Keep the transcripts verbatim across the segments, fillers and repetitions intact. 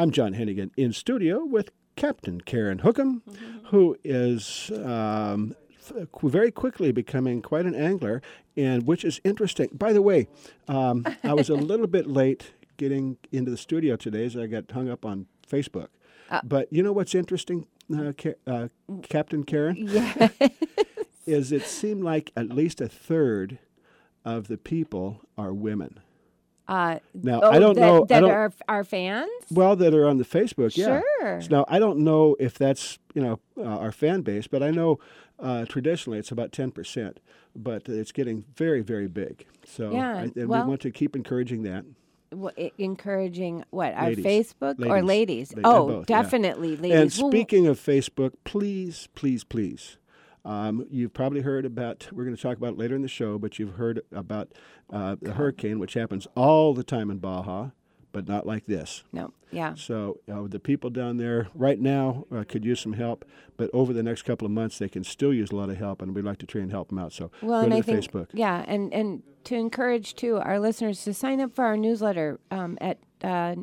I'm John Hennigan in studio with Captain Karen Hookham, mm-hmm. who is um, f- very quickly becoming quite an angler, and which is interesting. By the way, um, I was a little bit late getting into the studio today, so I got hung up on Facebook. Uh, but you know what's interesting, uh, Ka- uh, Captain Karen? Yes. Is it seemed like at least a third of the people are women. Uh, now, oh, I don't that, know. That I don't, are our fans? Well, that are on the Facebook, yeah. Sure. So now, I don't know if that's, you know, uh, our fan base, but I know uh, traditionally it's about ten percent, but it's getting very, very big. So yeah, I, and well, we want to keep encouraging that. Well, encouraging what? Ladies. Our Facebook ladies. Or ladies? Ladies. Oh, both, definitely yeah. ladies. And speaking of Facebook, please, please, please. Um, you've probably heard about, we're going to talk about it later in the show, but you've heard about uh, the hurricane, which happens all the time in Baja, but not like this. No, yeah. So uh, the people down there right now uh, could use some help, but over the next couple of months, they can still use a lot of help, and we'd like to try and help them out. So well, go and to I the think, Facebook. Yeah, and, and to encourage, too, our listeners to sign up for our newsletter um, at uh,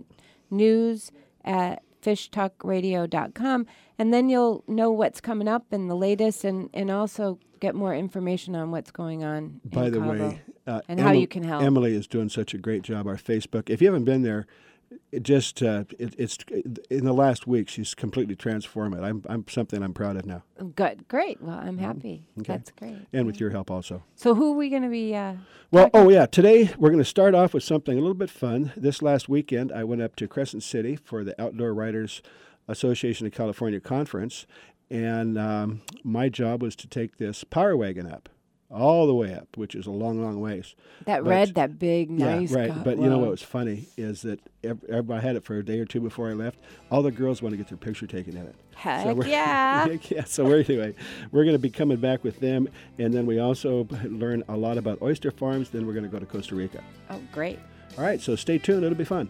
news at fish talk radio dot com, and then you'll know what's coming up and the latest, and, and also get more information on what's going on. By the way, uh, and Emma, how you can help. Emily is doing such a great job. Our Facebook, if you haven't been there, it just uh, it, it's in the last week she's completely transformed it. I'm I'm something I'm proud of now. Good, great. Well, I'm happy. Okay. That's great. And with your help also. So who are we going to be? Uh, well, oh yeah. Today we're going to start off with something a little bit fun. This last weekend I went up to Crescent City for the Outdoor Writers Association of California conference, and um, my job was to take this power wagon up. All the way up, which is a long, long ways. That but, red, that big, nice. Yeah, right. Cut. But wow. You know what was funny is that everybody had it for a day or two before I left. All the girls want to get their picture taken in it. Heck so yeah. Heck yeah. So we're, anyway, we're going to be coming back with them. And then we also learn a lot about oyster farms. Then we're going to go to Costa Rica. Oh, great. All right. So stay tuned. It'll be fun.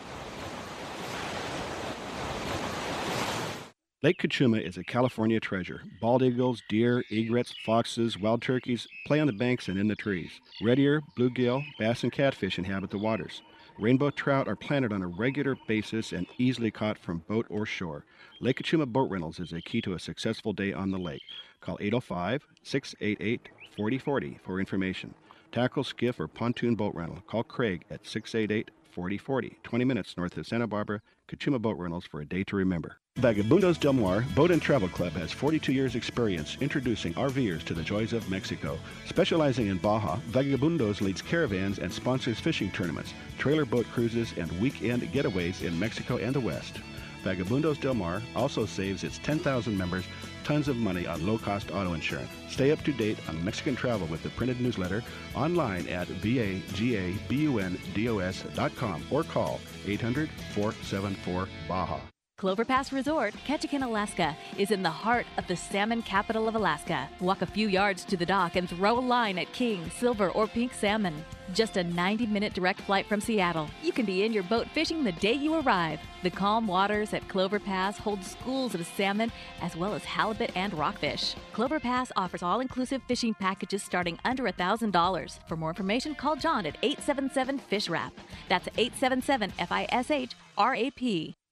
Lake Katruma is a California treasure. Bald eagles, deer, egrets, foxes, wild turkeys play on the banks and in the trees. Red ear, bluegill, bass, and catfish inhabit the waters. Rainbow trout are planted on a regular basis and easily caught from boat or shore. Lake Katruma boat rentals is a key to a successful day on the lake. Call eight oh five, six eight eight, four oh four oh for information. Tackle, skiff, or pontoon boat rental. Call Craig at six eight eight, four oh four oh, twenty minutes north of Santa Barbara. Katruma Boat Rentals for a day to remember. Vagabundos Del Mar Boat and Travel Club has forty-two years experience introducing RVers to the joys of Mexico. Specializing in Baja, Vagabundos leads caravans and sponsors fishing tournaments, trailer boat cruises, and weekend getaways in Mexico and the West. Vagabundos Del Mar also saves its ten thousand members tons of money on low-cost auto insurance. Stay up to date on Mexican travel with the printed newsletter online at vagabundos dot com or call eight hundred, four seven four, Baja. Clover Pass Resort, Ketchikan, Alaska, is in the heart of the salmon capital of Alaska. Walk a few yards to the dock and throw a line at king, silver, or pink salmon. Just a ninety-minute direct flight from Seattle. You can be in your boat fishing the day you arrive. The calm waters at Clover Pass hold schools of salmon as well as halibut and rockfish. Clover Pass offers all-inclusive fishing packages starting under one thousand dollars. For more information, call John at eight seven seven, fish rap. That's eight seven seven, F I S H, R A P.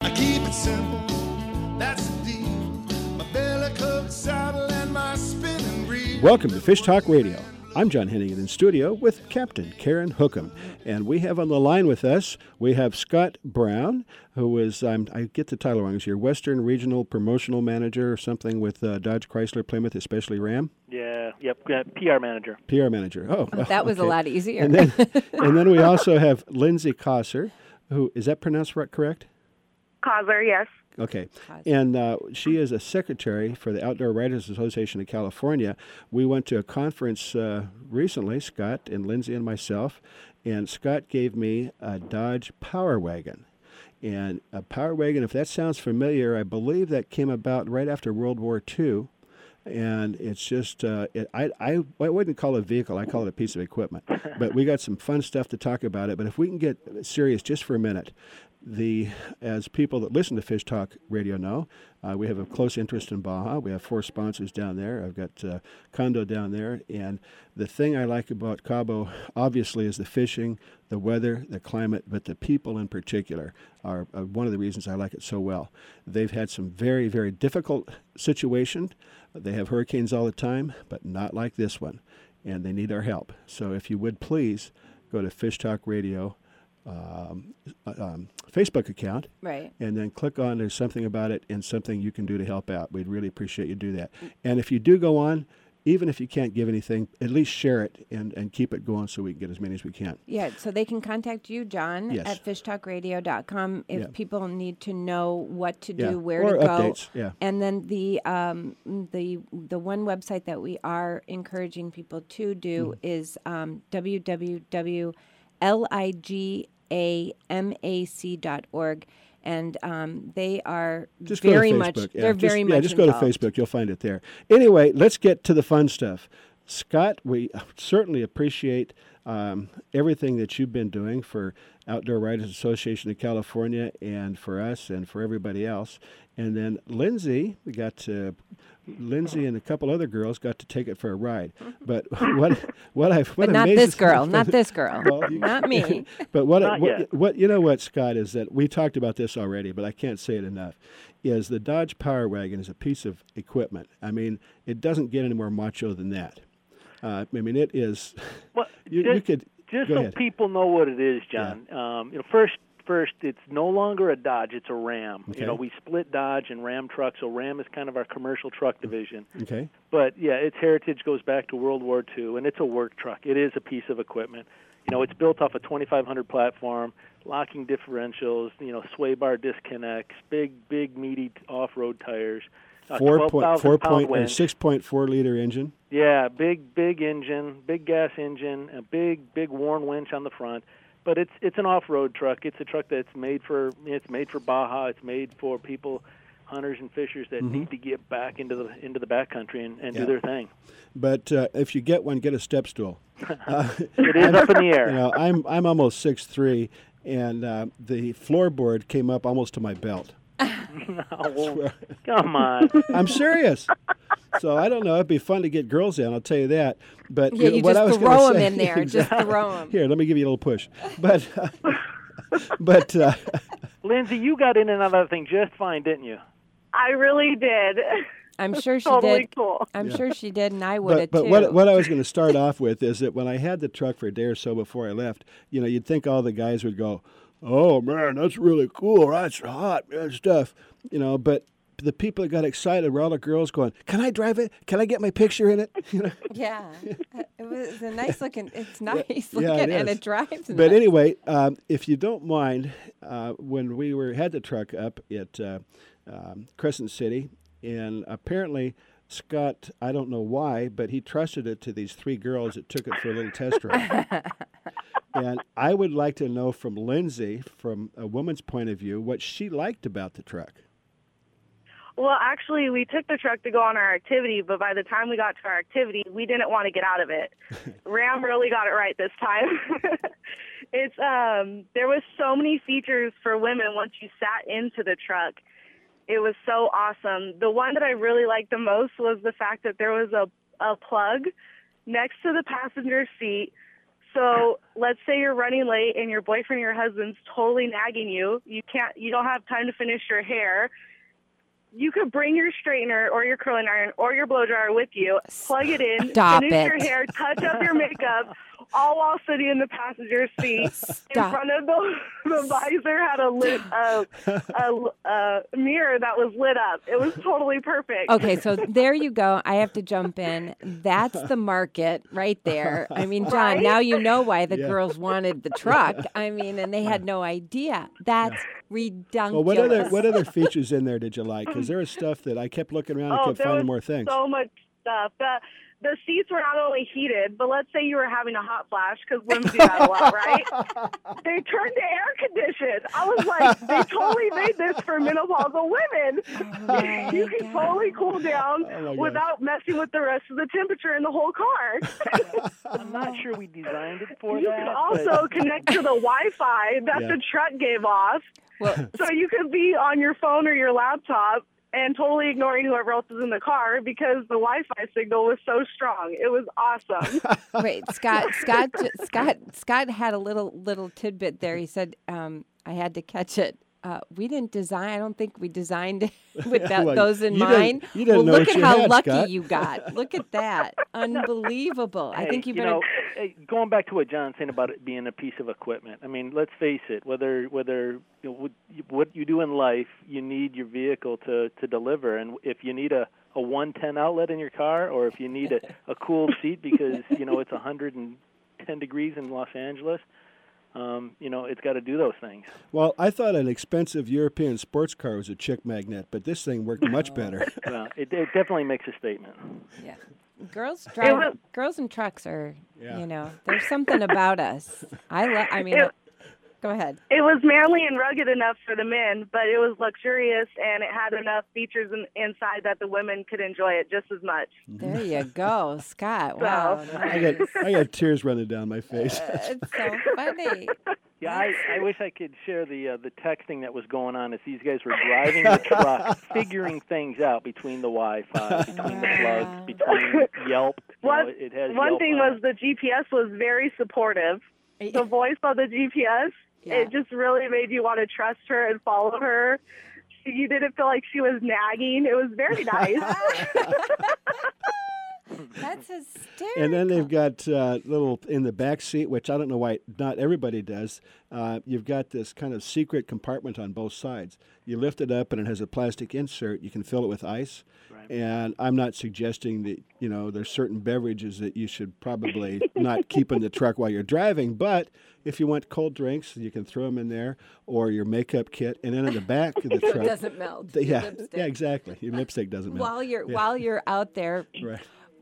I keep it simple, that's the deal. My belly cook, saddle, and my spinning reel. Welcome to Fish Talk Radio. I'm John Hennigan in studio with Captain Karen Hookham. And we have on the line with us, we have Scott Brown, who is, um, I get the title wrong, is your Western Regional Promotional Manager or something with uh, Dodge, Chrysler, Plymouth, especially Ram? Yeah, yep, uh, P R Manager. P R Manager, oh. Well, that was okay. A lot easier. And then, and then we also have Lindsay Couser, who, is that pronounced correct? Couser, yes. Okay. And uh, she is a secretary for the Outdoor Writers Association of California. We went to a conference uh, recently, Scott and Lindsay and myself, and Scott gave me a Dodge Power Wagon. And a Power Wagon, if that sounds familiar, I believe that came about right after World War Two. And it's just, uh, it, I, I I wouldn't call it a vehicle, I call it a piece of equipment. But we got some fun stuff to talk about it. But if we can get serious just for a minute, the as people that listen to Fish Talk Radio know, uh, we have a close interest in Baja. We have four sponsors down there. I've got uh, condo down there. And the thing I like about Cabo, obviously, is the fishing, the weather, the climate, but the people in particular are uh, one of the reasons I like it so well. They've had some very, very difficult situations. They have hurricanes all the time, but not like this one, and they need our help. So if you would please go to Fish Talk Radio um, um, Facebook account, right, and then click on there's something about it and something you can do to help out. We'd really appreciate you do that. And if you do go on, even if you can't give anything, at least share it and, and keep it going so we can get as many as we can. Yeah, so they can contact you, John, yes, at fish talk radio dot com if yeah. people need to know what to do, yeah. where or to updates. go. Yeah. And then the um, the the one website that we are encouraging people to do mm. is um, w w w dot ligamacdot org. And um, they are just very much, yeah. they're just, very yeah, much Yeah, just go involved. to Facebook. You'll find it there. Anyway, let's get to the fun stuff. Scott, we certainly appreciate um, everything that you've been doing for Outdoor Writers Association of California and for us and for everybody else. And then Lindsay, we got to, Lindsay and a couple other girls got to take it for a ride. But what what I what but not this girl, not this girl, well, you, not me. But what not what, what you know what Scott is that we talked about this already, but I can't say it enough. Is the Dodge Power Wagon is a piece of equipment. I mean, it doesn't get any more macho than that. Uh, I mean, it is. Well, you, just, you could just so ahead. people know what it is, John. Yeah. Um, you know, first. First, it's no longer a Dodge, it's a Ram. Okay. You know, we split Dodge and Ram truck, so Ram is kind of our commercial truck division. Okay. But, yeah, its heritage goes back to World War Two, and it's a work truck. It is a piece of equipment. You know, it's built off a twenty-five hundred platform, locking differentials, you know, sway bar disconnects, big, big, meaty off-road tires. four point four, six point four liter engine. Yeah, big, big engine, big gas engine, a big, big worn winch on the front. But it's it's an off-road truck. It's a truck that's made for it's made for Baja. It's made for people, hunters and fishers that mm-hmm. need to get back into the into the backcountry and, and yeah. do their thing. But uh, if you get one, get a step stool. Uh, it is I'm, up in the air. You know, I'm I'm almost six foot three, and uh, the floorboard came up almost to my belt. No, come on. I'm serious. So I don't know. It'd be fun to get girls in, I'll tell you that. But yeah, you, you what just I was throw them say, in there. Exactly. Just throw them. Here, let me give you a little push. But, uh, but uh, Lindsay, you got in and out of that thing just fine, didn't you? I really did. I'm sure she totally did. Cool. I'm yeah. sure she did, and I would have too. But what what I was going to start off with is that when I had the truck for a day or so before I left, you know, you'd think all the guys would go, "Oh man, that's really cool. That's hot, man, stuff." You know, but the people that got excited were all the girls going, "Can I drive it? Can I get my picture in it?" You know? Yeah, it was a nice looking. It's nice yeah, looking, yeah, it and it drives. But nice. Anyway, um, if you don't mind, uh, when we were had the truck up at uh, um, Crescent City, and apparently Scott, I don't know why, but he trusted it to these three girls that took it for a little test drive. And I would like to know from Lindsay, from a woman's point of view, what she liked about the truck. Well, actually, we took the truck to go on our activity, but by the time we got to our activity, we didn't want to get out of it. Ram really got it right this time. It's um, there was so many features for women once you sat into the truck. It was so awesome. The one that I really liked the most was the fact that there was a, a plug next to the passenger seat. So let's say you're running late and your boyfriend or your husband's totally nagging you. You can't, you don't have time to finish your hair. You could bring your straightener or your curling iron or your blow dryer with you, plug it in, Stop finish it. your hair, touch up your makeup, all while sitting in the passenger seat. Stop. In front of the, the visor had a lit uh, a, a mirror that was lit up. It was totally perfect. Okay, so there you go. I have to jump in. That's the market right there. I mean, John, right? Now you know why the yeah. girls wanted the truck. I mean, and they had no idea. That's yeah. ridiculous. Well, what other what other features in there did you like? Because there was stuff that I kept looking around oh, and kept finding more things. So much stuff. The, the seats were not only heated, but let's say you were having a hot flash, because women do that a lot, right? They turned to air conditioned. I was like, they totally made this for menopausal women. Oh you can God. totally cool down oh without gosh. messing with the rest of the temperature in the whole car. I'm not sure we designed it for you that. You can also but... connect to the Wi-Fi that yeah. the truck gave off. Well, so you could be on your phone or your laptop and totally ignoring whoever else is in the car because the Wi-Fi signal was so strong. It was awesome. Wait, Scott, Scott, Scott, Scott had a little little tidbit there. He said, um, "I had to catch it. Uh, we didn't design. I don't think we designed it with that, well, those in you mind. Didn't, you didn't well, know look at you how had, lucky Scott. you got. Look at that, unbelievable. Hey, I think you, you better." Know, going back to what John's saying about it being a piece of equipment, I mean, let's face it, whether whether you know, what you do in life, you need your vehicle to, to deliver. And if you need a, a one ten outlet in your car, or if you need a, a cooled seat because, you know, it's one hundred ten degrees in Los Angeles, um, you know, it's got to do those things. Well, I thought an expensive European sports car was a chick magnet, but this thing worked much better. Well, it, it definitely makes a statement. Yeah. Girls drive, was, girls in trucks are, yeah. you know, there's something about us. I lo- I mean, it, go ahead. It was manly and rugged enough for the men, but it was luxurious, and it had enough features in, inside that the women could enjoy it just as much. There you go, Scott. So, wow. Nice. I got I got tears running down my face. Uh, it's so funny. Yeah, I, I wish I could share the uh, the texting that was going on as these guys were driving the truck, figuring things out between the Wi-Fi, between wow. the plugs, between Yelp. One, know, it has one Yelp thing on. was the G P S was very supportive. The voice of the G P S, yeah. it just really made you want to trust her and follow her. She, you didn't feel like she was nagging. It was very nice. That's hysterical. And then they've got uh, little in the back seat, which I don't know why not everybody does. Uh, you've got this kind of secret compartment on both sides. You lift it up, and it has a plastic insert. You can fill it with ice. Right. And I'm not suggesting that, you know, there's certain beverages that you should probably not keep in the truck while you're driving. But if you want cold drinks, you can throw them in there, or your makeup kit. And then in the back of the truck, it doesn't melt. The, yeah, yeah, exactly. Your lipstick doesn't melt while you're yeah. while you're out there. Right.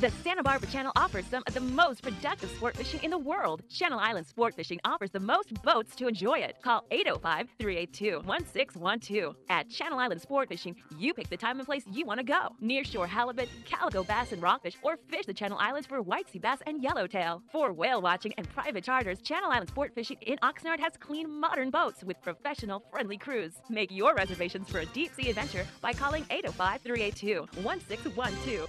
The Santa Barbara Channel offers some of the most productive sport fishing in the world. Channel Island Sport Fishing offers the most boats to enjoy it. Call eight oh five, three eight two, one six one two. At Channel Island Sport Fishing, you pick the time and place you want to go. Nearshore halibut, calico bass and rockfish, or fish the Channel Islands for white sea bass and yellowtail. For whale watching and private charters, Channel Island Sport Fishing in Oxnard has clean, modern boats with professional, friendly crews. Make your reservations for a deep-sea adventure by calling eight oh five, three eight two, one six one two.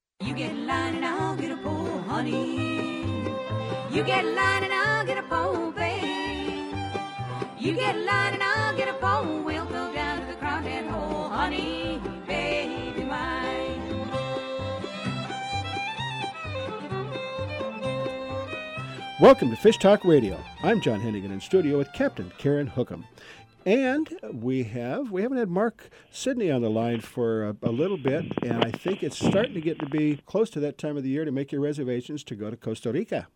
You get in line and I'll get a pole, honey. You get in line and I'll get a pole, babe. You get in line and I'll get a pole. We'll go down to the crowded hole, honey, baby mine. Welcome to Fish Talk Radio. I'm John Hennigan in studio with Captain Karen Hookham. And we have, we haven't had Mark Sidney on the line for a, a little bit, and I think it's starting to get to be close to that time of the year to make your reservations to go to Costa Rica.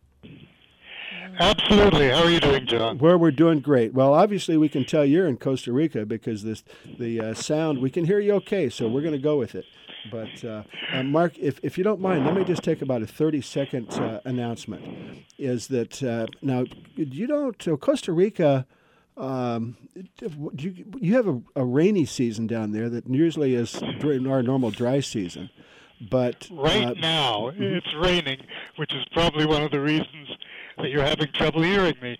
Absolutely. How are you doing, John? Well, we're doing great. Well, obviously we can tell you're in Costa Rica because this the uh, sound, we can hear you okay, so we're going to go with it. But, uh, uh, Mark, if, if you don't mind, let me just take about a thirty-second uh, announcement. Is that, uh, now, you don't, so Costa Rica... Um, do you, you have a, a rainy season down there that usually is during our normal dry season. But right uh, now it's raining, which is probably one of the reasons that you're having trouble hearing me.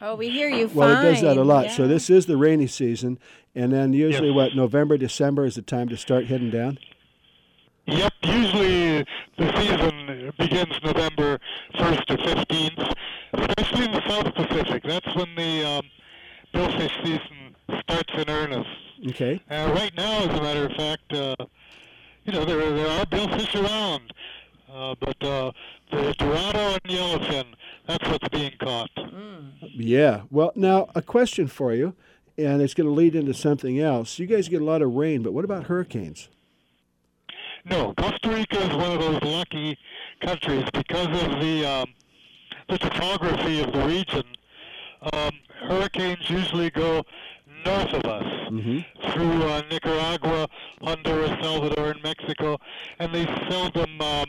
Oh, we hear you fine. Well, it does that a lot. Yeah. So this is the rainy season, and then usually yep. what, November, December is the time to start heading down? Yep, usually the season begins November first to fifteenth, especially in the South Pacific. That's when the um, billfish season starts in earnest. Okay. Uh, right now, as a matter of fact, uh, you know, there, there are billfish around, uh, but uh, the Dorado and Yellowfin, that's what's being caught. Mm. Yeah. Well, now, a question for you, and it's going to lead into something else. You guys get a lot of rain, but what about hurricanes? No, Costa Rica is one of those lucky countries because of the um, the topography of the region. Um, hurricanes usually go north of us mm-hmm. through uh, Nicaragua, Honduras, Salvador, and Mexico, and they seldom um,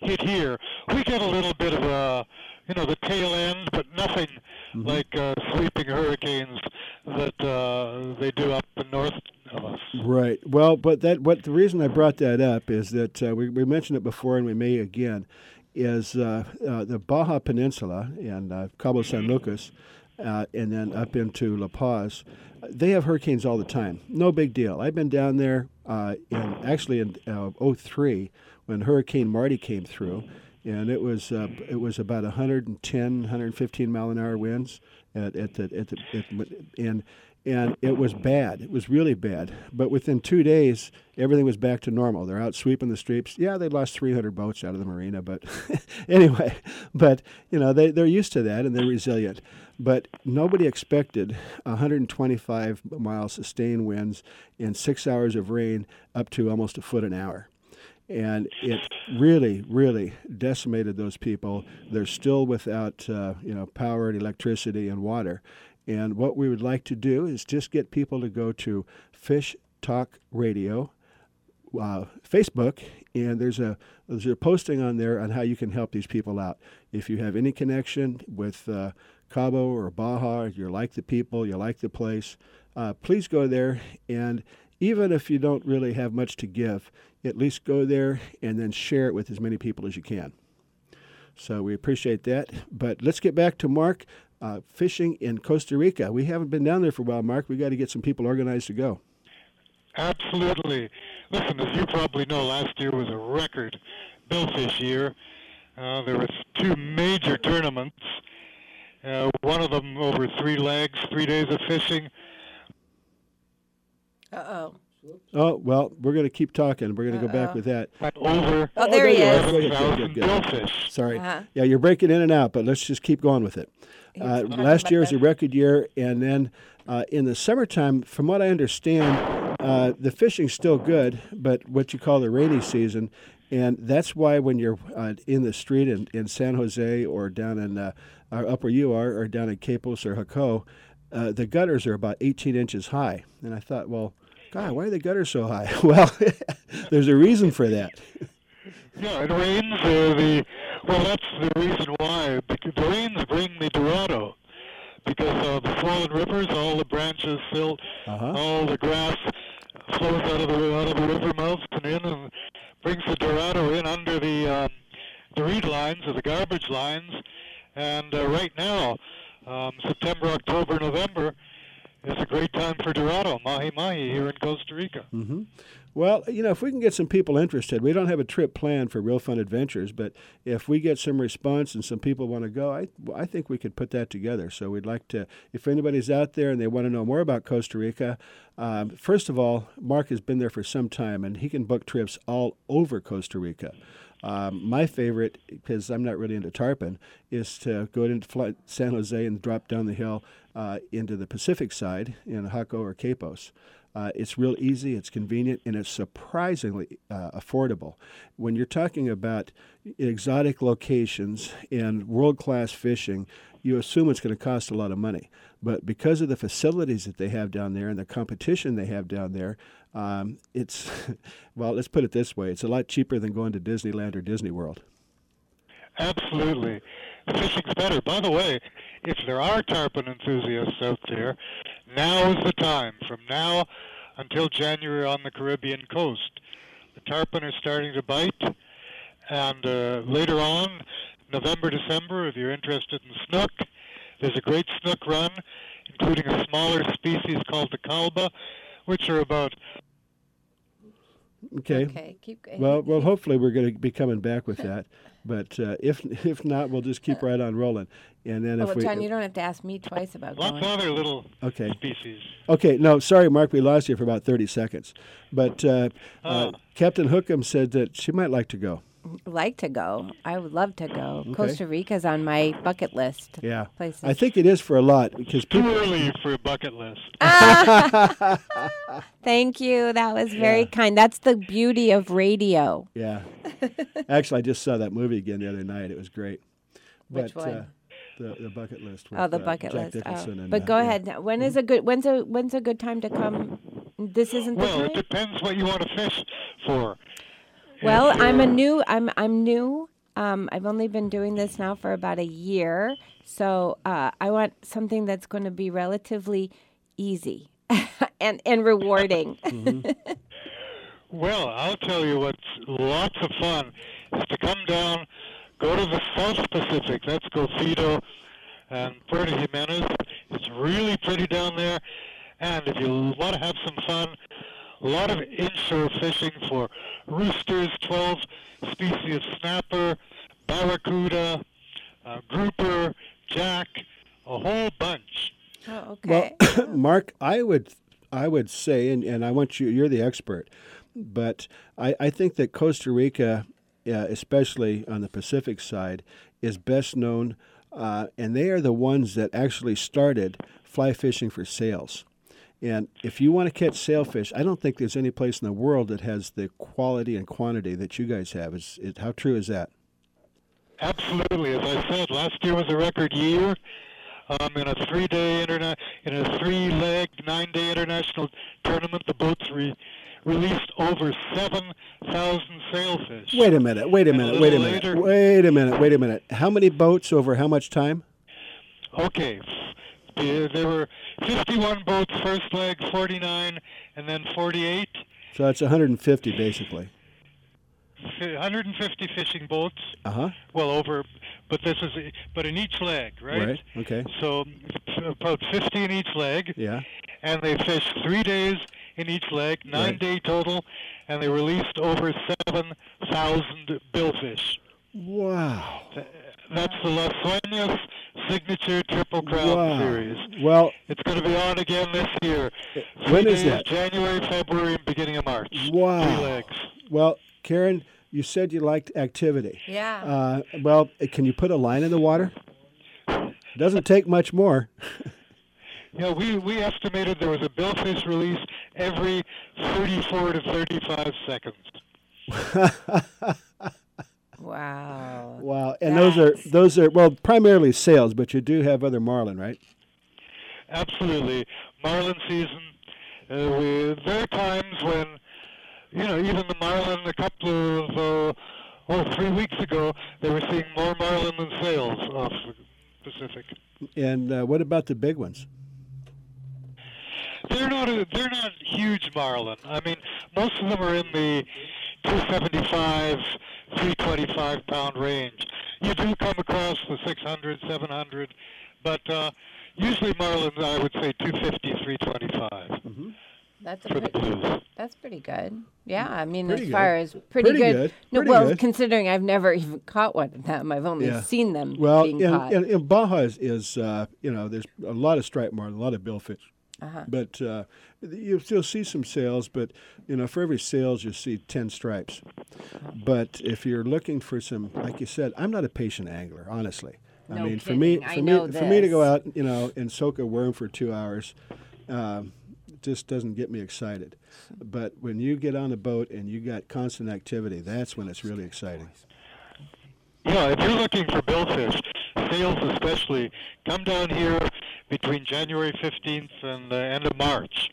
hit here. We get a little bit of a, you know, the tail end, but nothing mm-hmm. like uh, sweeping hurricanes that uh, they do up the north. Right. Well, but that what the reason I brought that up is that uh, we, we mentioned it before and we may again, is uh, uh, the Baja Peninsula and uh, Cabo San Lucas uh, and then up into La Paz. They have hurricanes all the time. No big deal. I've been down there uh, in actually in oh three when Hurricane Marty came through, and it was uh, it was about one hundred ten, one hundred fifteen mile an hour winds at at the at the at, and. And it was bad. It was really bad. But within two days, everything was back to normal. They're out sweeping the streets. Yeah, they lost three hundred boats out of the marina. But anyway, but, you know, they, they're used to that and they're resilient. But nobody expected one hundred twenty-five mile sustained winds and six hours of rain up to almost a foot an hour. And it really, really decimated those people. They're still without, uh, you know, power and electricity and water. And what we would like to do is just get people to go to Fish Talk Radio, uh, Facebook, and there's a there's a posting on there on how you can help these people out. If you have any connection with uh, Cabo or Baja, you like the people, you like the place, uh, please go there. And even if you don't really have much to give, at least go there and then share it with as many people as you can. So we appreciate that. But let's get back to Mark. Uh, fishing in Costa Rica. We haven't been down there for a while, Mark. We've got to get some people organized to go. Absolutely. Listen, as you probably know, last year was a record billfish year. Uh, there was two major tournaments, uh, one of them over three legs, three days of fishing. Uh-oh. Oh, well, we're going to keep talking. We're going to go back with that. Over oh, there he is. eleven thousand billfish. Sorry. Uh-huh. Yeah, you're breaking in and out, but let's just keep going with it. Uh, last year was a record year, and then uh, in the summertime, from what I understand, uh, the fishing's still good, but what you call the rainy season, and that's why when you're uh, in the street in, in San Jose or down in uh, up where you are or down in Quepos or Jaco, uh, the gutters are about eighteen inches high. And I thought, well, God, why are the gutters so high? Well, there's a reason for that. Yeah, it rains. Uh, the well, that's the reason why. Because the rains bring the Dorado, because of the swollen rivers, all the branches silt, uh-huh. all the grass flows out of the out of the river mouths and in, and brings the Dorado in under the um, the reed lines or the garbage lines. And uh, right now, um, September, October, November. It's a great time for Dorado, mahi-mahi, here in Costa Rica. Mm-hmm. Well, you know, if we can get some people interested, we don't have a trip planned for Real Fun Adventures, but if we get some response and some people want to go, I I think we could put that together. So we'd like to, if anybody's out there and they want to know more about Costa Rica, um, first of all, Mark has been there for some time, and he can book trips all over Costa Rica. Um, my favorite, because I'm not really into tarpon, is to go into San Jose and drop down the hill uh, into the Pacific side in Jaco or Quepos. Uh, it's real easy, it's convenient, and it's surprisingly uh, affordable. When you're talking about exotic locations and world-class fishing, you assume it's going to cost a lot of money. But because of the facilities that they have down there and the competition they have down there, um, it's, well, let's put it this way, it's a lot cheaper than going to Disneyland or Disney World. Absolutely. The fishing's better. By the way, if there are tarpon enthusiasts out there, now is the time. From now until January on the Caribbean coast, the tarpon are starting to bite, and uh, later on, November, December, if you're interested in snook, there's a great snook run, including a smaller species called the calba, which are about... Okay. Okay. Keep going. Well, well, hopefully we're going to be coming back with that. But uh, if if not, we'll just keep right on rolling. And then oh, if well, we, John, you don't have to ask me twice about lots going. Lots of other little okay. species. Okay. No, sorry, Mark, we lost you for about thirty seconds. But uh, uh, uh, Captain Hookham said that she might like to go. Like to go. I would love to go. Okay. Costa Rica's on my bucket list. Yeah. Places. I think it is for a lot. Because people... Too early for a bucket list. Ah! Thank you. That was very yeah. kind. That's the beauty of radio. Yeah. Actually, I just saw that movie again the other night. It was great. But, which one? Uh, the, the bucket list. With, oh, the bucket uh, Jack list. Oh. And, but go uh, ahead. Yeah. When is a good? When's a when's a good time to come? This isn't the well, time? It depends what you want to fish for. Well, I'm a new. I'm I'm new. Um, I've only been doing this now for about a year, so uh, I want something that's going to be relatively easy and and rewarding. Mm-hmm. Well, I'll tell you what's lots of fun is to come down, go to the South Pacific. That's Golfito and Puerto Jimenez. It's really pretty down there, and if you want to have some fun. A lot of inshore fishing for roosters, twelve species of snapper, barracuda, uh, grouper, jack, a whole bunch. Oh, okay. Well, Mark, I would, I would say, and, and I want you, you're the expert, but I, I think that Costa Rica, uh, especially on the Pacific side, is best known, uh, and they are the ones that actually started fly fishing for sails. And if you want to catch sailfish, I don't think there's any place in the world that has the quality and quantity that you guys have. Is, is how true is that? Absolutely. As I said, last year was a record year. Um, in a three-day interna- in a three-leg, nine-day international tournament, the boats re- released over seven thousand sailfish. Wait a minute. Wait a minute. Wait a minute. Later, wait a minute. Wait a minute. How many boats over how much time? Okay. There were fifty-one boats first leg, forty-nine, and then forty-eight. So that's one hundred fifty, basically. one hundred fifty fishing boats. Uh huh. Well, over, but this is, a, but in each leg, right? Right. Okay. So about fifty in each leg. Yeah. And they fished three days in each leg, nine right. day total, and they released over seven thousand billfish. Wow. Th- That's the Los Sueños Signature Triple Crown wow. Series. Well, it's going to be on again this year. When Three is days, that? January, February, and beginning of March. Wow. Three legs. Well, Karen, you said you liked activity. Yeah. Uh, well, can you put a line in the water? It doesn't take much more. Yeah, we, we estimated there was a billfish release every thirty-four to thirty-five seconds. Wow! Wow! And that's... those are those are well primarily sails, but you do have other marlin, right? Absolutely, marlin season. Uh, we, there are times when you know even the marlin. A couple of uh, oh, three weeks ago, they were seeing more marlin than sails off the Pacific. And uh, what about the big ones? They're not a, they're not huge marlin. I mean, most of them are in the two seventy-five. three twenty-five pound range. You do come across the six hundred, seven hundred, but uh, usually marlins, I would say two fifty, three twenty-five. Mm-hmm. That's a pretty, that's pretty good. Yeah, I mean, pretty as good. Far as pretty, pretty good. good. No, pretty well, good. Considering I've never even caught one of them, I've only yeah. seen them well, being and, caught. Well, in Baja is, is uh, you know, there's a lot of striped marlin, a lot of billfish. Uh-huh. But uh, you, you'll see some sails, but you know, for every sails you see ten stripes. But if you're looking for some, like you said, I'm not a patient angler, honestly. No I mean, kidding. for me, for I know me, this. for me to go out, you know, and soak a worm for two hours, um, just doesn't get me excited. But when you get on the boat and you got constant activity, that's when it's really exciting. Yeah, if you're looking for billfish, sails especially, come down here between January fifteenth and the end of March.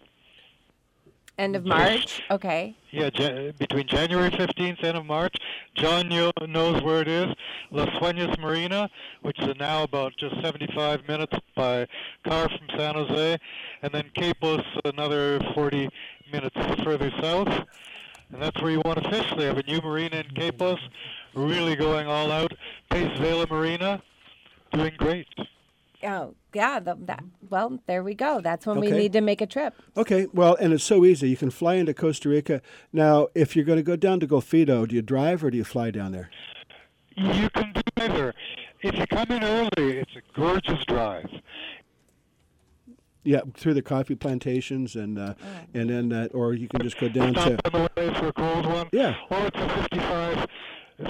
End of March? Okay. Yeah, ja between January fifteenth, end of March. John knows where it is. Las Sueñas Marina, which is now about just seventy-five minutes by car from San Jose. And then Quepos, another forty minutes further south. And that's where you want to fish. They have a new marina in Quepos, really going all out. Pace Vela Marina, doing great. Oh, yeah. The, that, well, there we go. That's when okay. we need to make a trip. Okay. Well, and it's so easy. You can fly into Costa Rica. Now, if you're going to go down to Golfito, do you drive or do you fly down there? You can do either. If you come in early, it's a gorgeous drive. Yeah, through the coffee plantations, and uh, oh. and then uh, or you can just go down Stop to... Stop on the way for a cold one. Yeah. Or it's a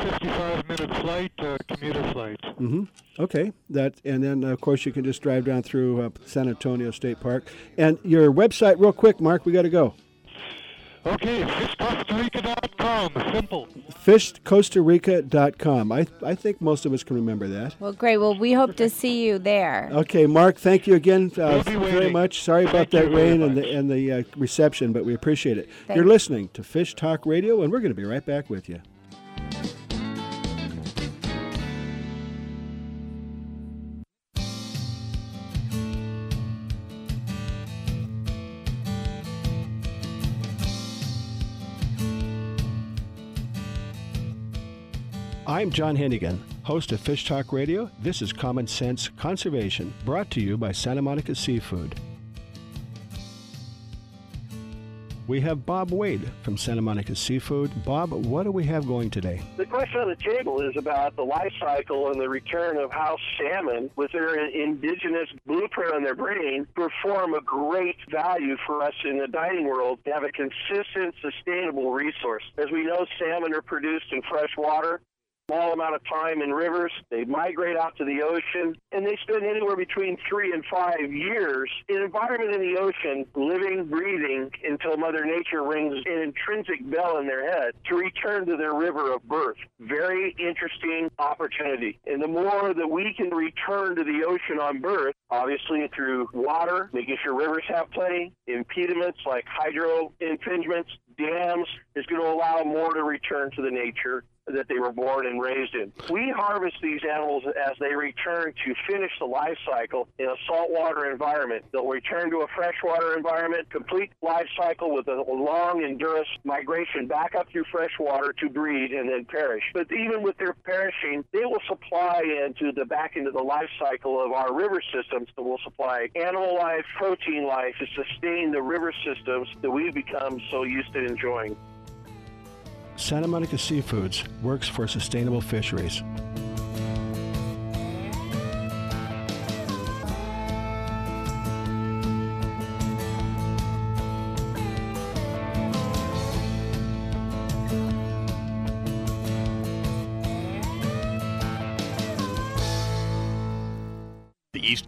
fifty-five minute flight, uh, commuter flight. Mm-hmm. Okay. That, and then, of course, you can just drive down through uh, San Antonio State Park. And your website, real quick, Mark, we got to go. Okay, fish costa rica dot com. Simple. fish costa rica dot com. I, I think most of us can remember that. Well, great. Well, we hope to see you there. Okay, Mark, thank you again uh, very much. Sorry about that rain and the, and the uh, reception, but we appreciate it. Thanks. You're listening to Fish Talk Radio, and we're going to be right back with you. I'm John Hennigan, host of Fish Talk Radio. This is Common Sense Conservation, brought to you by Santa Monica Seafood. We have Bob Wade from Santa Monica Seafood. Bob, what do we have going today? The question on the table is about the life cycle and the return of house salmon with their indigenous blueprint on their brain perform a great value for us in the dining world to have a consistent, sustainable resource. As we know, salmon are produced in fresh water. Small amount of time in rivers. They migrate out to the ocean, and they spend anywhere between three and five years in an environment in the ocean, living, breathing, until Mother Nature rings an intrinsic bell in their head to return to their river of birth. Very interesting opportunity. And the more that we can return to the ocean on birth, obviously through water, making sure rivers have plenty, impediments like hydro impingements, dams, is going to allow more to return to the nature that they were born and raised in. We harvest these animals as they return to finish the life cycle in a saltwater environment. They'll return to a freshwater environment, complete life cycle with a long endurance migration back up through freshwater to breed and then perish. But even with their perishing, they will supply into the back into the life cycle of our river systems that will supply animal life, protein life to sustain the river systems that we've become so used to enjoying. Santa Monica Seafoods works for sustainable fisheries. The East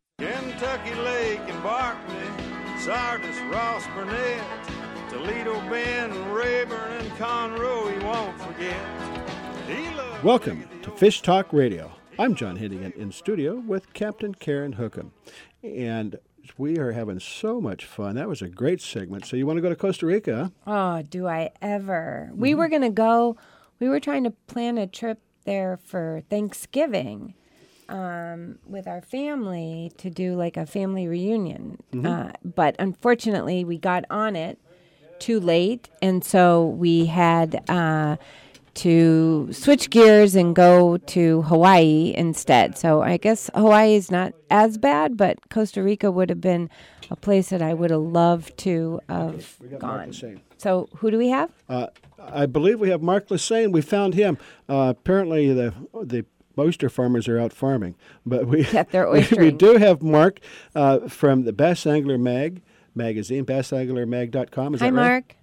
Kentucky Lake and Barkley, Sardis, Ross, Burnett, Toledo, Ben, Rayburn, and Conroe, you won't forget. Welcome to Fish Talk Radio. I'm John Hennigan in studio with Captain Karen Hookham. And we are having so much fun. That was a great segment. So you want to go to Costa Rica? Oh, do I ever. Mm-hmm. We were going to go, we were trying to plan a trip there for Thanksgiving. Um, with our family to do like a family reunion. Mm-hmm. Uh, but unfortunately, we got on it too late, and so we had uh, to switch gears and go to Hawaii instead. So I guess Hawaii is not as bad, but Costa Rica would have been a place that I would have loved to have okay, gone. So who do we have? Uh, I believe we have Mark Lassane. We found him. Uh, apparently the the oyster farmers are out farming, but we yeah, they're oystering. we, we do have Mark uh, from the Bass Angler Mag magazine, bass angler mag dot com. Is Hi, that right? Hi, Mark.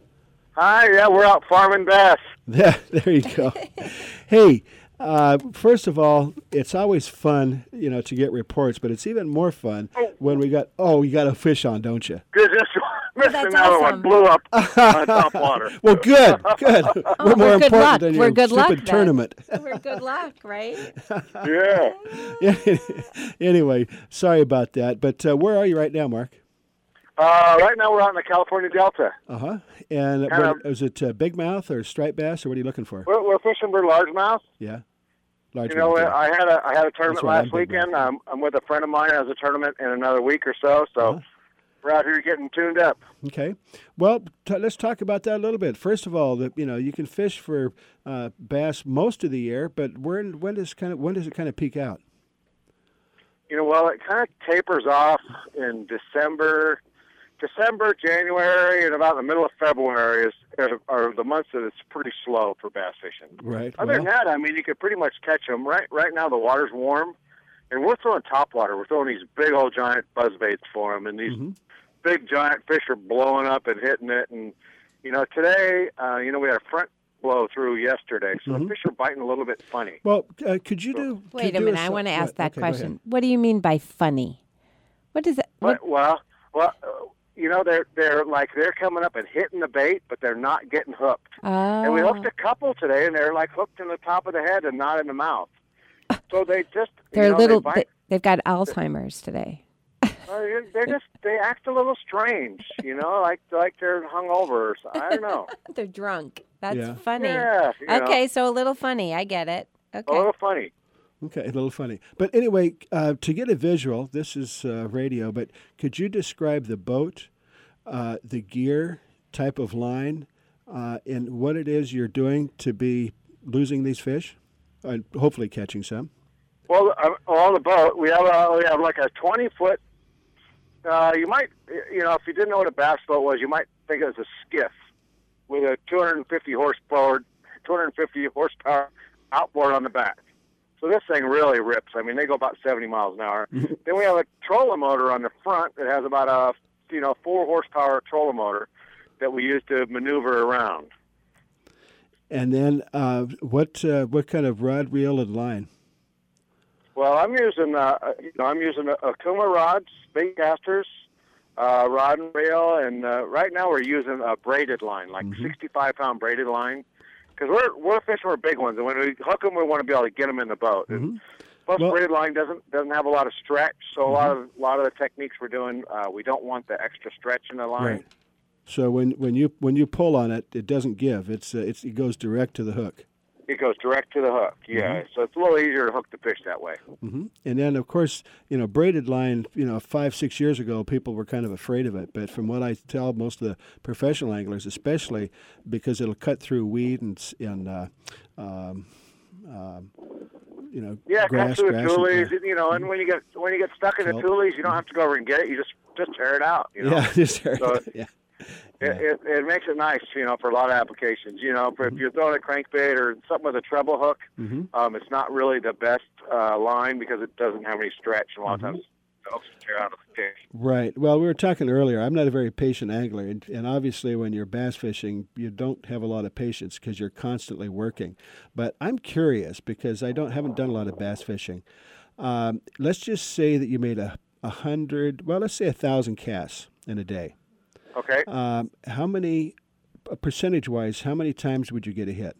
Hi, yeah, we're out farming bass. Yeah, there you go. Hey, uh, first of all, it's always fun, you know, to get reports, but it's even more fun oh. when we got, oh, you got a fish on, don't you? Good, this one. Missed oh, another awesome. one. Blew up on top water. Well, good, good. Oh, we're, we're more good important luck. than we're your good stupid luck, tournament. We're good luck, right? Yeah. yeah. Anyway, sorry about that. But uh, where are you right now, Mark? Uh, right now we're out in the California Delta. Uh-huh. And what, of, is it uh, big mouth or striped bass, or what are you looking for? We're, we're fishing for largemouth. Yeah. Large you know, mouth, yeah. I had a I had a tournament last weekend. I'm, I'm with a friend of mine. Has a tournament in another week or so, so... Uh-huh. We're out here getting tuned up. Okay. Well, t- let's talk about that a little bit. First of all, the, you know, you can fish for uh, bass most of the year, but when when does kind of when does it kind of peak out? You know, well, it kind of tapers off in December, December, January, and about the middle of February is are, are the months that it's pretty slow for bass fishing. Right. Other well, than that, I mean, you could pretty much catch them. Right. Right now, the water's warm, and we're throwing top water. We're throwing these big old giant buzzbaits for them, and these. Mm-hmm. Big giant fish are blowing up and hitting it, and you know today, uh, you know we had a front blow through yesterday, so mm-hmm. the fish are biting a little bit funny. Well, uh, could you do? Wait could a do minute, I want to ask that okay, question. What do you mean by funny? What does that? What? Well, well, uh, you know they're they're like they're coming up and hitting the bait, but they're not getting hooked. Oh. And we hooked a couple today, and they're like hooked in the top of the head and not in the mouth. So they just they're you know, little. They bite. They've got Alzheimer's today. Uh, they're just—they act a little strange, you know, like like they're hungover. Or something. I don't know. They're drunk. That's yeah. funny. Yeah. Okay, know. so a little funny. I get it. Okay. A little funny. Okay, a little funny. But anyway, uh, to get a visual, this is uh, radio. But could you describe the boat, uh, the gear, type of line, uh, and what it is you're doing to be losing these fish, and hopefully catching some? Well, uh, on the boat, we have uh, we have like a twenty foot. Uh, you might, you know, if you didn't know what a bass boat was, you might think it was a skiff with a two hundred fifty horsepower outboard on the back. So this thing really rips. I mean, they go about seventy miles an hour. Mm-hmm. Then we have a trolling motor on the front that has about a, you know, four horsepower trolling motor that we use to maneuver around. And then uh, what uh, what kind of rod, reel, and line? Well, I'm using uh, you know, I'm using Akuma rods, bait casters, uh, rod and reel, and uh, right now we're using a braided line, like sixty-five pound braided line, because we're we're fishing with big ones, and when we hook them, we want to be able to get them in the boat. Mm-hmm. And plus, well, braided line doesn't doesn't have a lot of stretch, so mm-hmm. a lot of a lot of the techniques we're doing, uh, we don't want the extra stretch in the line. Right. So when, when you when you pull on it, it doesn't give. It's uh, it's it goes direct to the hook. It goes direct to the hook, yeah. Mm-hmm. So it's a little easier to hook the fish that way. Mm-hmm. And then, of course, you know, braided line, you know, five, six years ago, people were kind of afraid of it. But from what I tell most of the professional anglers, especially because it'll cut through weed and, and uh, um, um, you know, yeah, grass, cut through grass, the tules, and, uh, you know, and when you get when you get stuck in kelp. The tules, you don't have to go over and get it. You just, just tear it out, you know. Yeah, just tear so, it out, yeah. Yeah. It, it it makes it nice, you know, for a lot of applications. You know, for mm-hmm. if you're throwing a crankbait or something with a treble hook, mm-hmm. um, it's not really the best uh, line because it doesn't have any stretch. A lot mm-hmm. of times, the hooks tear out of the fish. Right. Well, we were talking earlier. I'm not a very patient angler, and, and obviously, when you're bass fishing, you don't have a lot of patience because you're constantly working. But I'm curious because I don't haven't done a lot of bass fishing. Um, let's just say that you made a, a hundred. Well, let's say a thousand casts in a day. Okay. Um, how many, percentage-wise, how many times would you get a hit?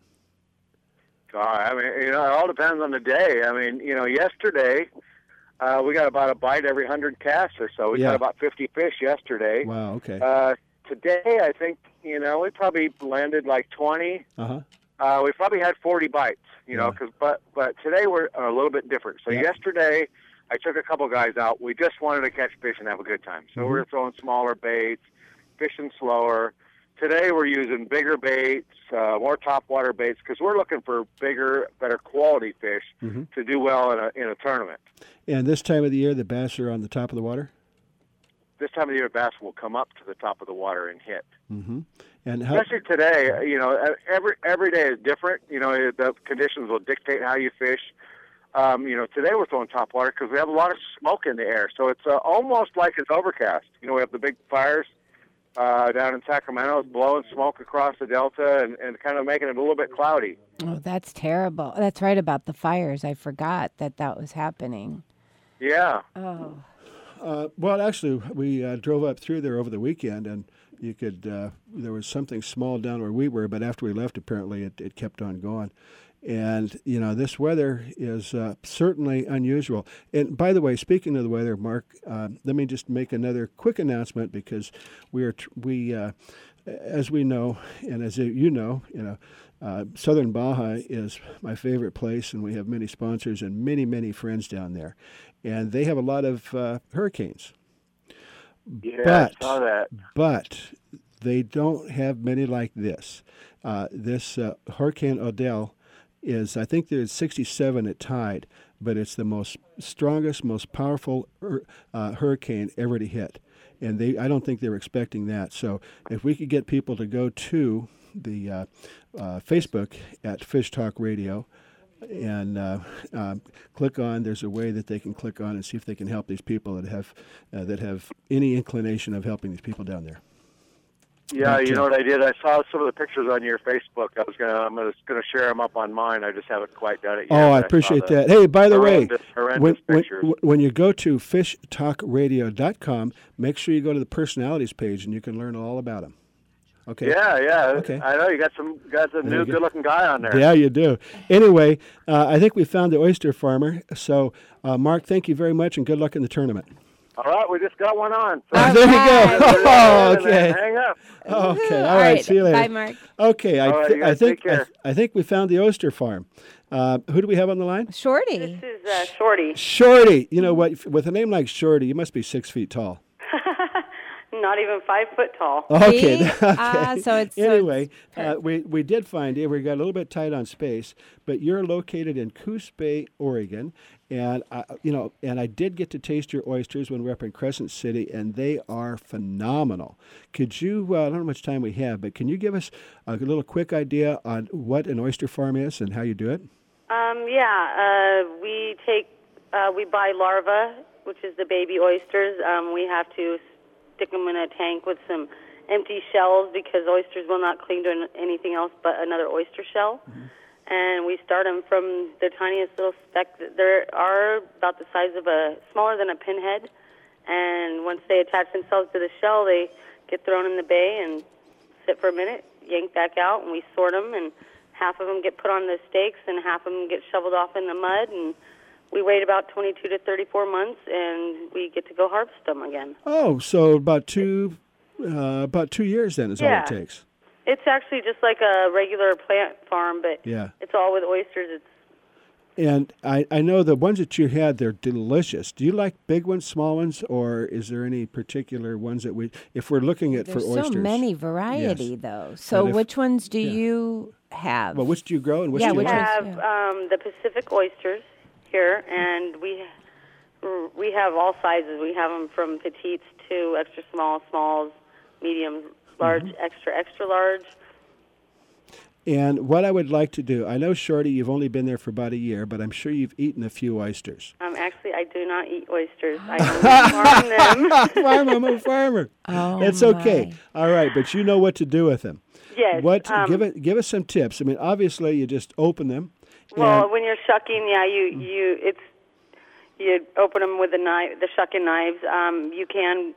Uh, I mean, you know, it all depends on the day. I mean, you know, yesterday uh, we got about a bite every hundred casts or so. We yeah. got about fifty fish yesterday. Wow. Okay. Uh, today, I think you know we probably landed like twenty. Uh-huh. Uh We probably had forty bites. You yeah. know, because but but today we're a little bit different. So yeah. yesterday I took a couple guys out. We just wanted to catch fish and have a good time. So mm-hmm. we were throwing smaller baits. Fishing slower, Today we're using bigger baits, uh, more topwater baits, because we're looking for bigger, better quality fish mm-hmm. to do well in a in a tournament. And this time of the year, the bass are on the top of the water? This time of the year, bass will come up to the top of the water and hit. Mm-hmm. And how- Especially today, you know, every every day is different. You know, the conditions will dictate how you fish. Um, you know, today we're throwing topwater because we have a lot of smoke in the air, so it's uh, almost like it's overcast. You know, we have the big fires. Uh, down in Sacramento, blowing smoke across the delta and, and kind of making it a little bit cloudy. Oh, that's terrible. That's right about the fires. I forgot that that was happening. Yeah. Oh. Uh, well, actually, we uh, drove up through there over the weekend, and you could, uh, there was something small down where we were, but after we left, apparently, it, it kept on going. And, you know, this weather is uh, certainly unusual. And, by the way, speaking of the weather, Mark, uh, let me just make another quick announcement because we are, tr- we, uh, as we know, and as you know, you know, uh, Southern Baja is my favorite place, and we have many sponsors and many, many friends down there. And they have a lot of uh, hurricanes. Yeah, but, I saw that. But they don't have many like this. Uh, this uh, Hurricane Odell is, I think there's sixty-seven at tide, but it's the most strongest, most powerful uh, hurricane ever to hit. And they, I don't think they were expecting that. So if we could get people to go to the uh, uh, Facebook at Fish Talk Radio and uh, uh, click on, there's a way that they can click on and see if they can help these people that have, uh, that have any inclination of helping these people down there. Yeah, you know what I did? I saw some of the pictures on your Facebook. I was gonna, I'm gonna, gonna share them up on mine. I just haven't quite done it yet. Oh, I appreciate I that. Hey, by the horrendous, way, horrendous when, when, when you go to fish talk radio dot com, make sure you go to the personalities page, and you can learn all about them. Okay. Yeah, yeah. Okay. I know you got some, got some new, good-looking guy on there. Yeah, you do. Anyway, uh, I think we found the oyster farmer. So, uh, Mark, thank you very much, and good luck in the tournament. All right, we just got one on. So right. There you go. Oh, okay. Hang up. Okay. All, All right. right. See you later. Bye, Mark. Okay. I, right, th- I think I, th- I think we found the oyster farm. Uh, who do we have on the line? Shorty. This is uh, Shorty. Shorty. You know what? With a name like Shorty, you must be six feet tall. Not even five foot tall. Okay. okay. Uh, so it's anyway. So it's uh, we we did find it. We got a little bit tight on space, but you're located in Coos Bay, Oregon. And, I, you know, and I did get to taste your oysters when we were up in Crescent City, and they are phenomenal. Could you, uh, I don't know how much time we have, but can you give us a little quick idea on what an oyster farm is and how you do it? Um, yeah, uh, we take, uh, we buy larvae, which is the baby oysters. Um, we have to stick them in a tank with some empty shells because oysters will not cling to anything else but another oyster shell. Mm-hmm. And we start them from the tiniest little speck. They are about the size of a, smaller than a pinhead. And once they attach themselves to the shell, they get thrown in the bay and sit for a minute, yank back out, and we sort them. And half of them get put on the stakes, and half of them get shoveled off in the mud. And we wait about twenty-two to thirty-four months, and we get to go harvest them again. Oh, so about two, uh, about two years then is yeah. all it takes. It's actually just like a regular plant farm, but yeah. it's all with oysters. It's and I, I know the ones that you had, they're delicious. Do you like big ones, small ones, or is there any particular ones that we, if we're looking at There's for oysters? There's so many variety, yes. though. So if, which ones do yeah. you have? Well, which do you grow and which yeah, do you like? We have yeah. um, the Pacific oysters here, and we we have all sizes. We have them from petites to extra small, smalls, mediums. Large, mm-hmm. extra, extra large. And what I would like to do, I know, Shorty, you've only been there for about a year, but I'm sure you've eaten a few oysters. Um, actually, I do not eat oysters. I only farm them. Farm, I'm a farmer. Oh, it's okay. My. All right, but you know what to do with them. Yes. What? Um, give it. Give us some tips. I mean, obviously, you just open them. Well, when you're shucking, yeah, you mm-hmm. you it's you open them with the knife, the shucking knives. Um, you can.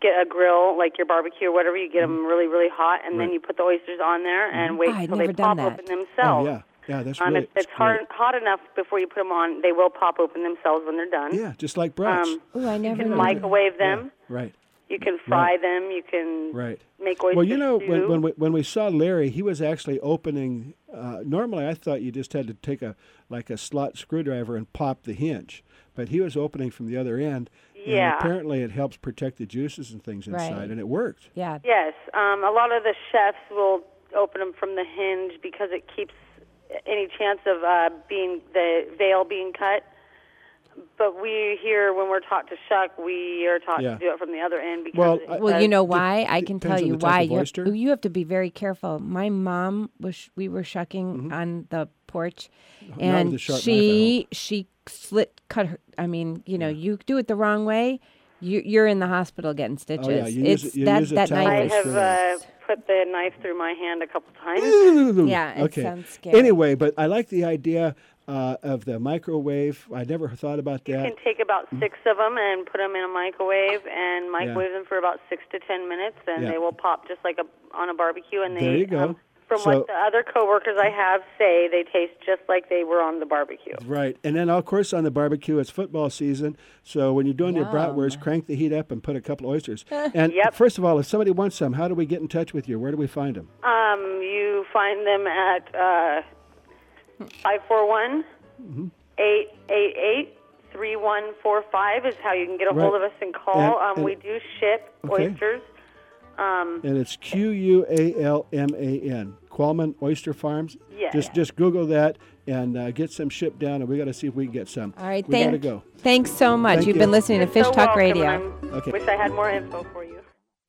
Get a grill, like your barbecue or whatever. You get them really, really hot, and right. then you put the oysters on there and mm-hmm. wait oh, until they pop that. Open themselves. Oh, yeah, yeah, that's um, really If it's hard, hot enough before you put them on, they will pop open themselves when they're done. Yeah, just like brats. Um, oh, I never You can microwave that. Them. Yeah, right. You can fry right. them. You can right. make oysters. Well, you know, when, when, we, when we saw Larry, he was actually opening. Uh, normally, I thought you just had to take a like a slot screwdriver and pop the hinge, but he was opening from the other end. Yeah. And apparently it helps protect the juices and things inside, right. and it works. Yeah. Yes. Um, a lot of the chefs will open them from the hinge because it keeps any chance of uh, being the veil being cut. But we here, when we're taught to shuck, we are taught yeah. to do it from the other end. Because well, it, well, you know why? D- I can tell you why. You have, you have to be very careful. My mom, was we were shucking mm-hmm. on the porch, and she knife, she slit, cut her. I mean, you know, yeah. you do it the wrong way, you, you're in the hospital getting stitches. Oh, yeah. you it's use, you that, use that knife. I have uh, put the knife through my hand a couple times. yeah, it okay. sounds scary. Anyway, but I like the idea. Uh, of the microwave. I never thought about that. You can take about six of them and put them in a microwave and microwave yeah. them for about six to ten minutes, and yeah. they will pop just like a, on a barbecue. And they, there you go. Um, from so, what the other coworkers I have say, they taste just like they were on the barbecue. Right. And then, of course, on the barbecue, it's football season, so when you're doing yeah. your bratwurst, crank the heat up and put a couple oysters. and yep. First of all, if somebody wants some, how do we get in touch with you? Where do we find them? Um, you find them at... Uh, five four one, eight eight eight, three one four five is how you can get a right. hold of us and call. And, um, and we do ship okay. oysters. Um, and it's Q U A L M A N, Qualman Oyster Farms. Yeah. Just, just Google that and uh, get some shipped down, and we got to see if we can get some. All right, we thank, gotta go. Thanks so much. Thank You've you. been listening You're to Fish so Talk welcome, Radio. I okay. wish I had more info for you.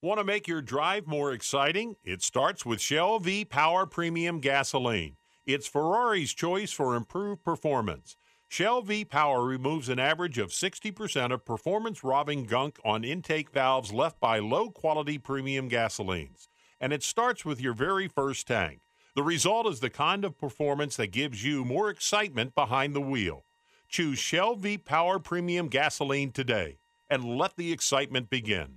Want to make your drive more exciting? It starts with Shell V Power Premium Gasoline. It's Ferrari's choice for improved performance. Shell V Power removes an average of sixty percent of performance-robbing gunk on intake valves left by low-quality premium gasolines. And it starts with your very first tank. The result is the kind of performance that gives you more excitement behind the wheel. Choose Shell V Power Premium Gasoline today and let the excitement begin.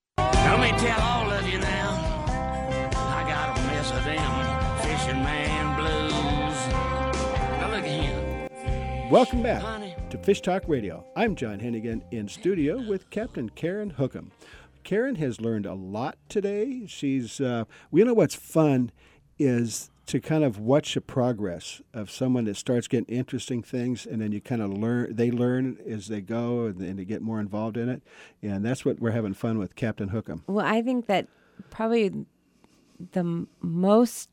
Let me tell all of you now, I got a mess of them fishing man blues. Now look at him. Welcome back Honey. to Fish Talk Radio. I'm John Hennigan in studio with Captain Karen Hookham. Karen has learned a lot today. She's, uh, you know what's fun is to kind of watch the progress of someone that starts getting interesting things, and then you kind of learn, they learn as they go, and, and they get more involved in it. And that's what we're having fun with, Captain Hookham. Well, I think that probably the most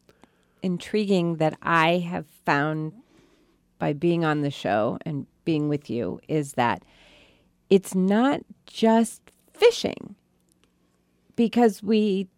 intriguing that I have found by being on the show and being with you is that it's not just fishing, because we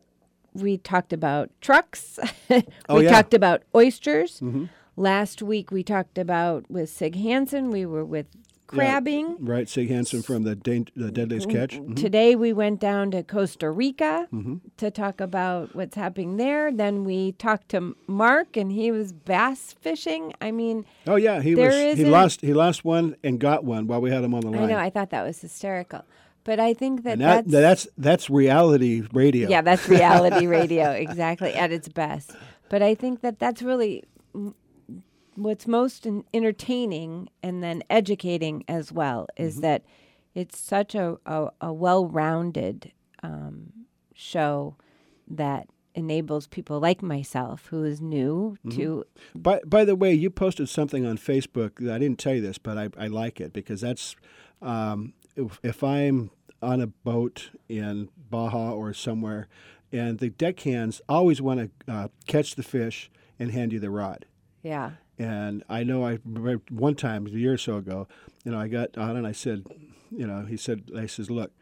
we talked about trucks. we oh, yeah. talked about oysters. Mm-hmm. Last week we talked about with Sig Hansen. We were with crabbing. Yeah, right, Sig Hansen from the, da- the Deadliest Catch. Mm-hmm. Today we went down to Costa Rica mm-hmm. to talk about what's happening there. Then we talked to Mark, and he was bass fishing. I mean, oh yeah, he was. He lost. He lost one and got one while we had him on the line. I know. I thought that was hysterical. But I think that, that that's, that's that's reality radio. Yeah, that's reality radio, exactly, at its best. But I think that that's really m- what's most in- entertaining and then educating as well, is mm-hmm. that it's such a, a, a well-rounded um, show that enables people like myself who is new mm-hmm. to... By, by the way, you posted something on Facebook. I didn't tell you this, but I, I like it because that's... Um, If, if I'm on a boat in Baja or somewhere, and the deckhands always want to uh, catch the fish and hand you the rod. Yeah. And I know I remember one time a year or so ago, you know, I got on and I said, you know, he said, I says, look,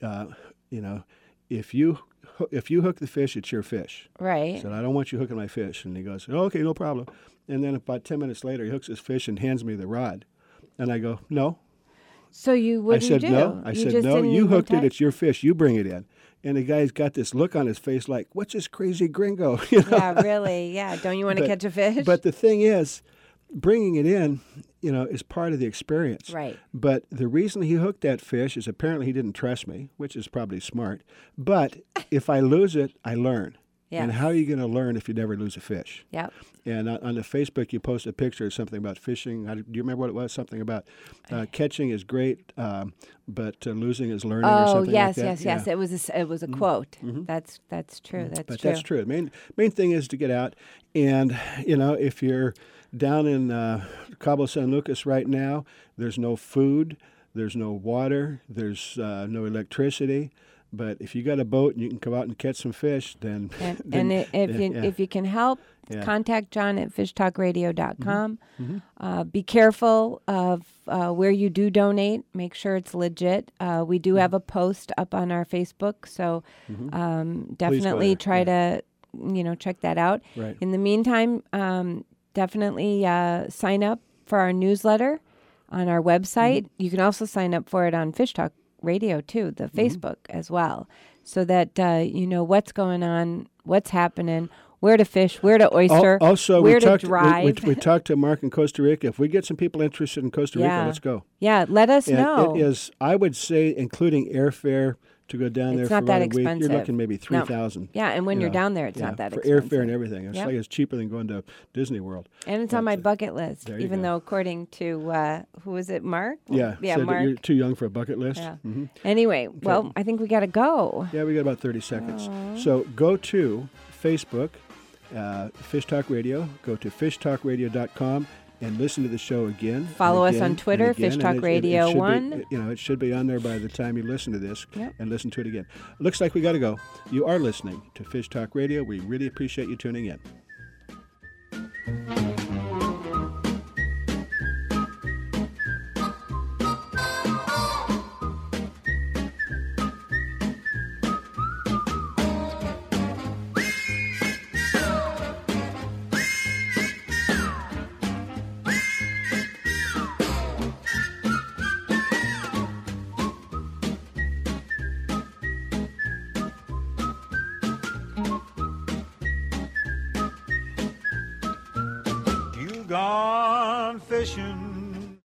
uh, you know, if you if you hook the fish, it's your fish. Right. I said, I don't want you hooking my fish. And he goes, oh, okay, no problem. And then about ten minutes later, he hooks his fish and hands me the rod. And I go, no. So you wouldn't do. I said do. no. I you said no. You hooked touch? it. It's your fish. You bring it in. And the guy's got this look on his face like, what's this crazy gringo? You know? Yeah, really. Yeah. Don't you want to catch a fish? But the thing is, bringing it in, you know, is part of the experience. Right. But the reason he hooked that fish is apparently he didn't trust me, which is probably smart. But if I lose it, I learn. Yeah. And how are you going to learn if you never lose a fish? Yeah. And on, on the Facebook, you post a picture of something about fishing. How do, do you remember what it was? Something about uh, catching is great, um, but uh, losing is learning oh, or something yes, like that. Oh, yes, yes, yeah. yes. It was a, it was a mm-hmm. quote. Mm-hmm. That's that's true. Mm-hmm. That's but true. That's true. The main, main thing is to get out. And, you know, if you're down in uh, Cabo San Lucas right now, there's no food, there's no water, there's uh, no electricity. But if you got a boat and you can come out and catch some fish, then... And, then, and if, then, you, yeah. if you can help, yeah. contact John at fish talk radio dot com. Mm-hmm. Uh, be careful of uh, where you do donate. Make sure it's legit. Uh, we do mm-hmm. have a post up on our Facebook, so mm-hmm. um, definitely try yeah. to, you know, check that out. Right. In the meantime, um, definitely uh, sign up for our newsletter on our website. Mm-hmm. You can also sign up for it on FishTalk Radio too, the mm-hmm. Facebook as well, so that uh, you know what's going on, what's happening, where to fish, where to oyster, Al- also, where we to talked, drive. We, we, we talked to Mark in Costa Rica. If we get some people interested in Costa Rica, yeah. let's go. Yeah, let us and know. It is, I would say, including airfare to go down it's there. It's not for that expensive. Week, you're looking maybe three thousand. No. Yeah, and when you you're know, down there, it's yeah, not that for expensive. For airfare and everything, it's yep. like it's cheaper than going to Disney World. And it's but on my bucket list, even go. though according to uh, who is it, Mark? Yeah, yeah, said Mark. You're too young for a bucket list. Yeah. Mm-hmm. Anyway, okay. well, I think we got to go. Yeah, we got about thirty seconds. Aww. So go to Facebook. Uh, Fish Talk Radio. Go to fish talk radio dot com and listen to the show again. Follow again, us on Twitter, Fish Talk it, Radio it, it One. Be, you know, it should be on there by the time you listen to this yep. and listen to it again. Looks like we got to go. You are listening to Fish Talk Radio. We really appreciate you tuning in. Gone fishing